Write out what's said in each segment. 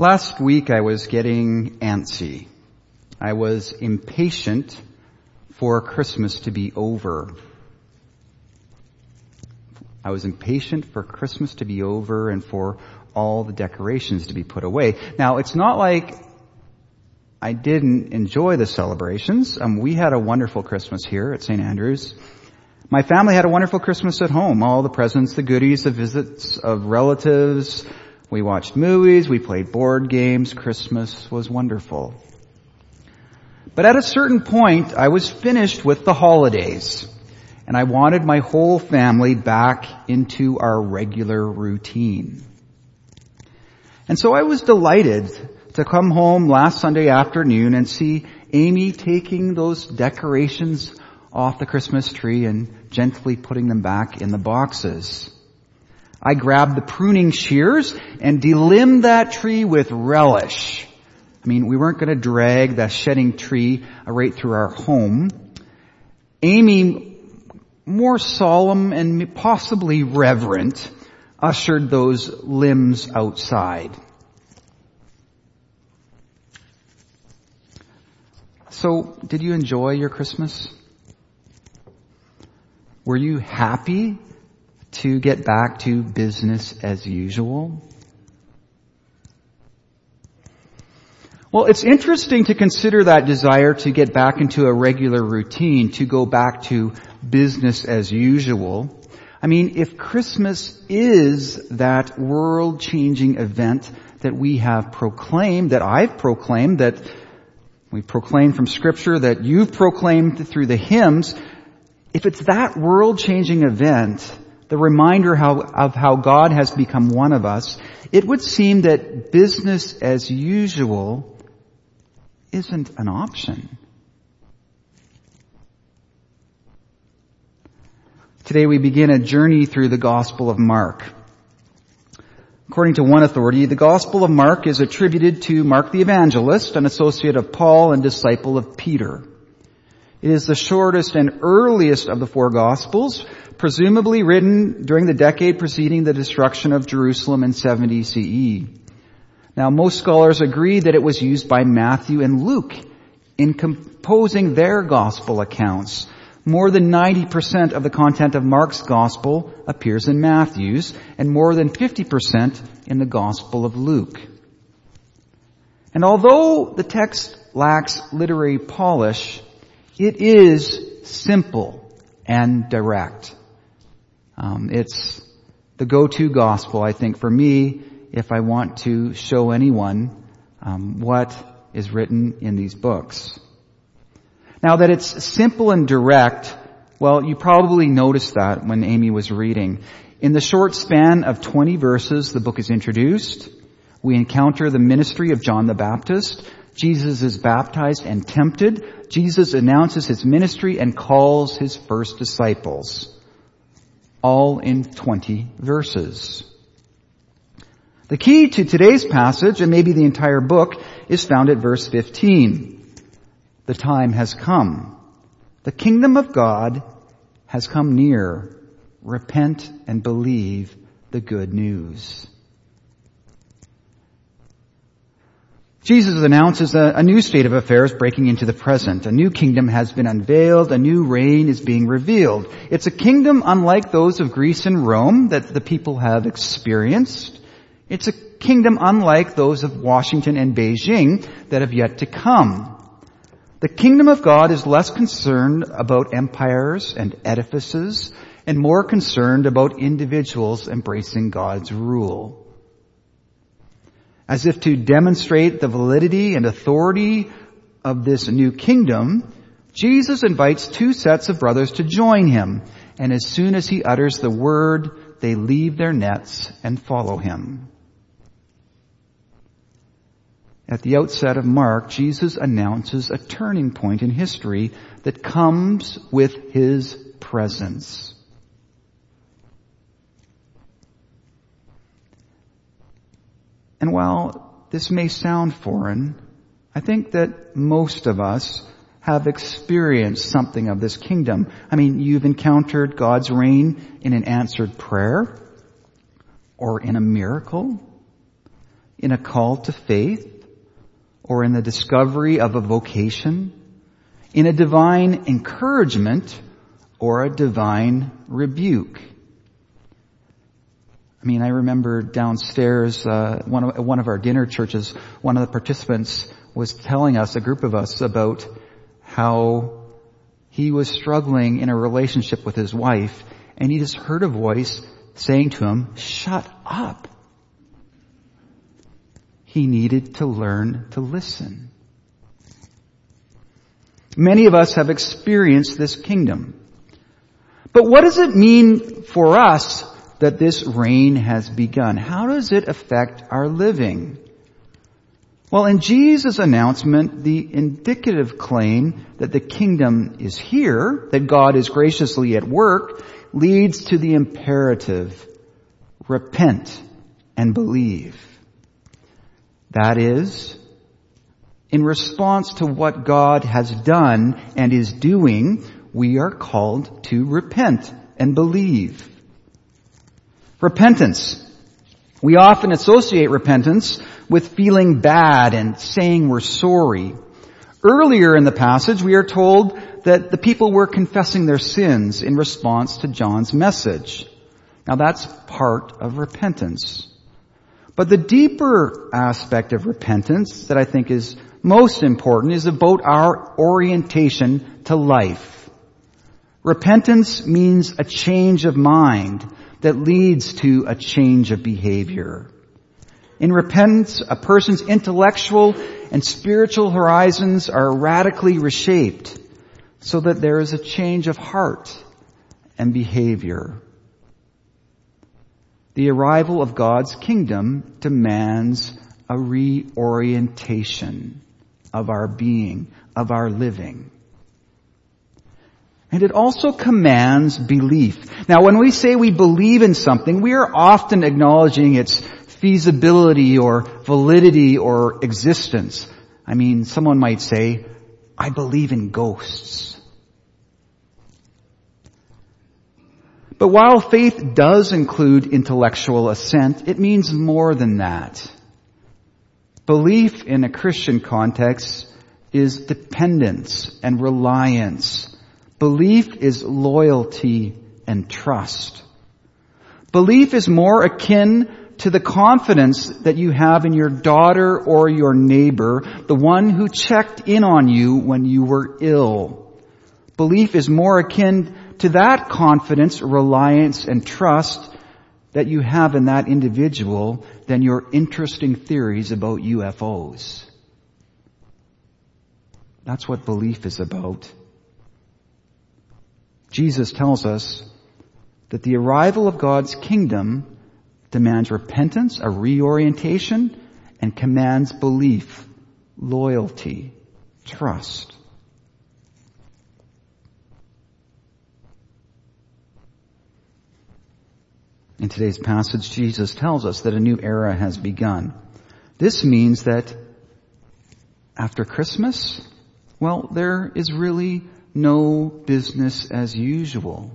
Last week I was getting antsy. I was impatient for Christmas to be over. I was impatient for Christmas to be over and for all the decorations to be put away. Now, it's not like I didn't enjoy the celebrations. We had a wonderful Christmas here at St. Andrews. My family had a wonderful Christmas at home. All the presents, the goodies, the visits of relatives. We watched movies. We played board games. Christmas was wonderful. But at a certain point, I was finished with the holidays, and I wanted my whole family back into our regular routine. And so I was delighted to come home last Sunday afternoon and see Amy taking those decorations off the Christmas tree and gently putting them back in the boxes. I grabbed the pruning shears and delimbed that tree with relish. I mean, we weren't going to drag that shedding tree right through our home. Amy, more solemn and possibly reverent, ushered those limbs outside. So, did you enjoy your Christmas? Were you happy to get back to business as usual? Well, it's interesting to consider that desire to get back into a regular routine, to go back to business as usual. I mean, if Christmas is that world-changing event that we have proclaimed, that I've proclaimed, that we've proclaimed from Scripture, that you've proclaimed through the hymns, if it's that world-changing event, the reminder of how God has become one of us, it would seem that business as usual isn't an option. Today we begin a journey through the Gospel of Mark. According to one authority, the Gospel of Mark is attributed to Mark the Evangelist, an associate of Paul and disciple of Peter. It is the shortest and earliest of the four Gospels, presumably written during the decade preceding the destruction of Jerusalem in 70 CE. Now, most scholars agree that it was used by Matthew and Luke in composing their Gospel accounts. More than 90% of the content of Mark's Gospel appears in Matthew's, and more than 50% in the Gospel of Luke. And although the text lacks literary polish, it is simple and direct. It's the go-to gospel, I think, for me, if I want to show anyone what is written in these books. Now that it's simple and direct, well, you probably noticed that when Amy was reading. In the short span of 20 verses, the book is introduced. We encounter the ministry of John the Baptist. Jesus is baptized and tempted. Jesus announces his ministry and calls his first disciples. All in 20 verses. The key to today's passage, and maybe the entire book, is found at verse 15. The time has come. The kingdom of God has come near. Repent and believe the good news. Jesus announces a new state of affairs breaking into the present. A new kingdom has been unveiled. A new reign is being revealed. It's a kingdom unlike those of Greece and Rome that the people have experienced. It's a kingdom unlike those of Washington and Beijing that have yet to come. The kingdom of God is less concerned about empires and edifices and more concerned about individuals embracing God's rule. As if to demonstrate the validity and authority of this new kingdom, Jesus invites two sets of brothers to join him, and as soon as he utters the word, they leave their nets and follow him. At the outset of Mark, Jesus announces a turning point in history that comes with his presence. And while this may sound foreign, I think that most of us have experienced something of this kingdom. I mean, you've encountered God's reign in an answered prayer or in a miracle. in a call to faith, or in the discovery of a vocation, in a divine encouragement, or a divine rebuke. I mean, I remember downstairs, one of our dinner churches, one of the participants was telling us, a group of us, about how he was struggling in a relationship with his wife, and he just heard a voice saying to him, "Shut up." He needed to learn to listen. Many of us have experienced this kingdom. But what does it mean for us that this reign has begun? How does it affect our living? Well, in Jesus' announcement, the indicative claim that the kingdom is here, that God is graciously at work, leads to the imperative, repent and believe. That is, in response to what God has done and is doing, we are called to repent and believe. Repentance. We often associate repentance with feeling bad and saying we're sorry. Earlier in the passage, we are told that the people were confessing their sins in response to John's message. Now that's part of repentance. But the deeper aspect of repentance that I think is most important is about our orientation to life. Repentance means a change of mind that leads to a change of behavior. In repentance, a person's intellectual and spiritual horizons are radically reshaped so that there is a change of heart and behavior. The arrival of God's kingdom demands a reorientation of our being, of our living. And it also commands belief. Now, when we say we believe in something, we are often acknowledging its feasibility or validity or existence. I mean, someone might say, "I believe in ghosts." But while faith does include intellectual assent, it means more than that. Belief in a Christian context is dependence and reliance. Belief is loyalty and trust. Belief is more akin to the confidence that you have in your daughter or your neighbor, the one who checked in on you when you were ill. Belief is more akin to that confidence, reliance, and trust that you have in that individual than your interesting theories about UFOs. That's what belief is about. Jesus tells us that the arrival of God's kingdom demands repentance, a reorientation, and commands belief, loyalty, trust. In today's passage, Jesus tells us that a new era has begun. This means that after Christmas, well, there is really no business as usual.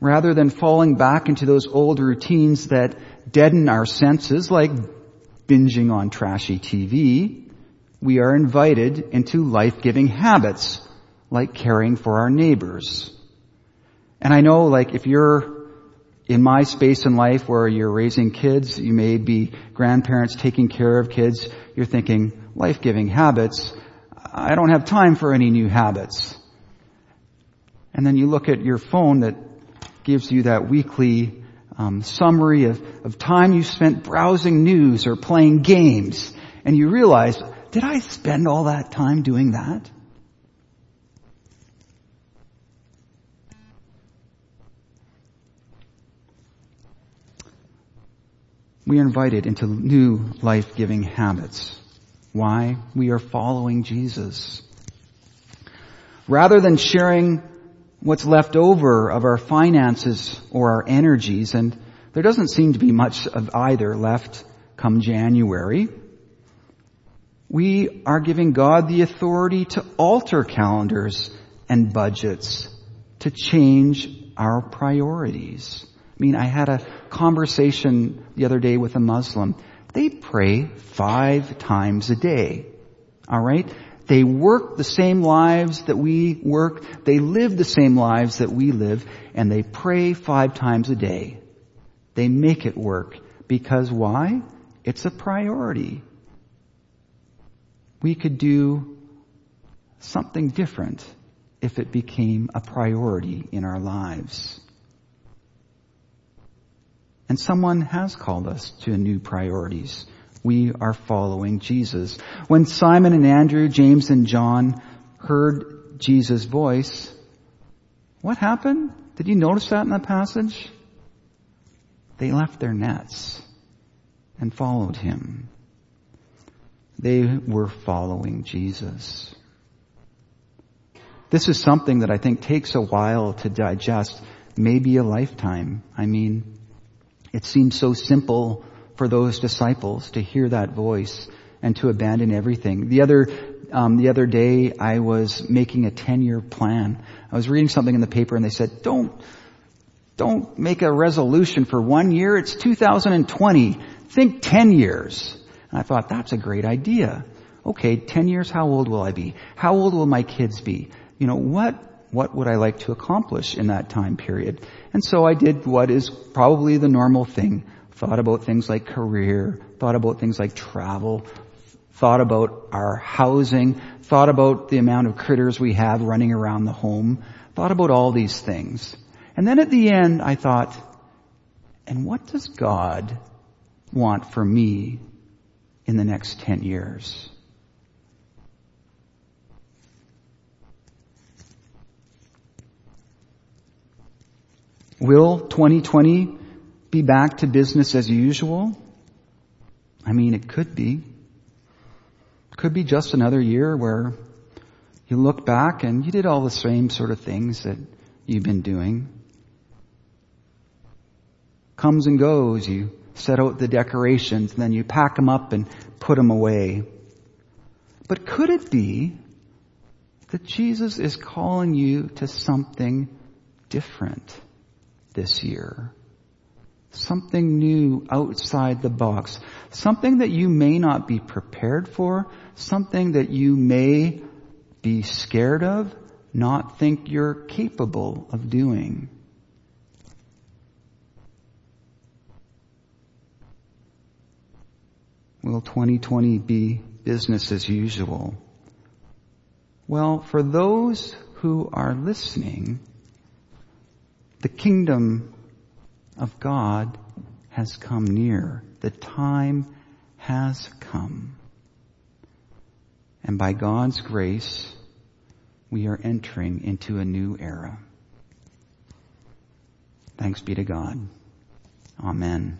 Rather than falling back into those old routines that deaden our senses, like binging on trashy TV, we are invited into life-giving habits, like caring for our neighbors. And I know, like, if you're in my space in life where you're raising kids, you may be grandparents taking care of kids, you're thinking, life-giving habits, I don't have time for any new habits. And then you look at your phone that gives you that weekly summary of time you spent browsing news or playing games, and you realize, did I spend all that time doing that? We are invited into new life-giving habits. Why? We are following Jesus. Rather than sharing what's left over of our finances or our energies, and there doesn't seem to be much of either left come January, we are giving God the authority to alter calendars and budgets, to change our priorities. I mean, I had a conversation the other day with a Muslim they pray 5 times a day. All right? They work the same lives that we work. They live the same lives that we live. And they pray 5 times a day. They make it work. Because why? It's a priority. We could do something different if it became a priority in our lives. And someone has called us to new priorities. We are following Jesus. When Simon and Andrew, James and John heard Jesus' voice, what happened? Did you notice that in the passage? They left their nets and followed him. They were following Jesus. This is something that I think takes a while to digest, maybe a lifetime. I mean, it seems so simple for those disciples to hear that voice and to abandon everything. The other day, I was making a 10-year plan. I was reading something in the paper, and they said, don't make a resolution for 1 year. It's 2020. Think 10 years. And I thought, that's a great idea. Okay, 10 years, how old will I be? How old will my kids be? You know, what would I like to accomplish in that time period? And so I did what is probably the normal thing. Thought about things like career, thought about things like travel, thought about our housing, thought about the amount of critters we have running around the home, thought about all these things. And then at the end, I thought, and what does God want for me in the next 10 years? Will 2020 be back to business as usual? I mean, it could be. It could be just another year where you look back and you did all the same sort of things that you've been doing. Comes and goes. You set out the decorations, and then you pack them up and put them away. But could it be that Jesus is calling you to something different this year? Something new outside the box. Something that you may not be prepared for. Something that you may be scared of, not think you're capable of doing. Will 2020 be business as usual? Well, for those who are listening, the kingdom of God has come near. The time has come. And by God's grace, we are entering into a new era. Thanks be to God. Amen.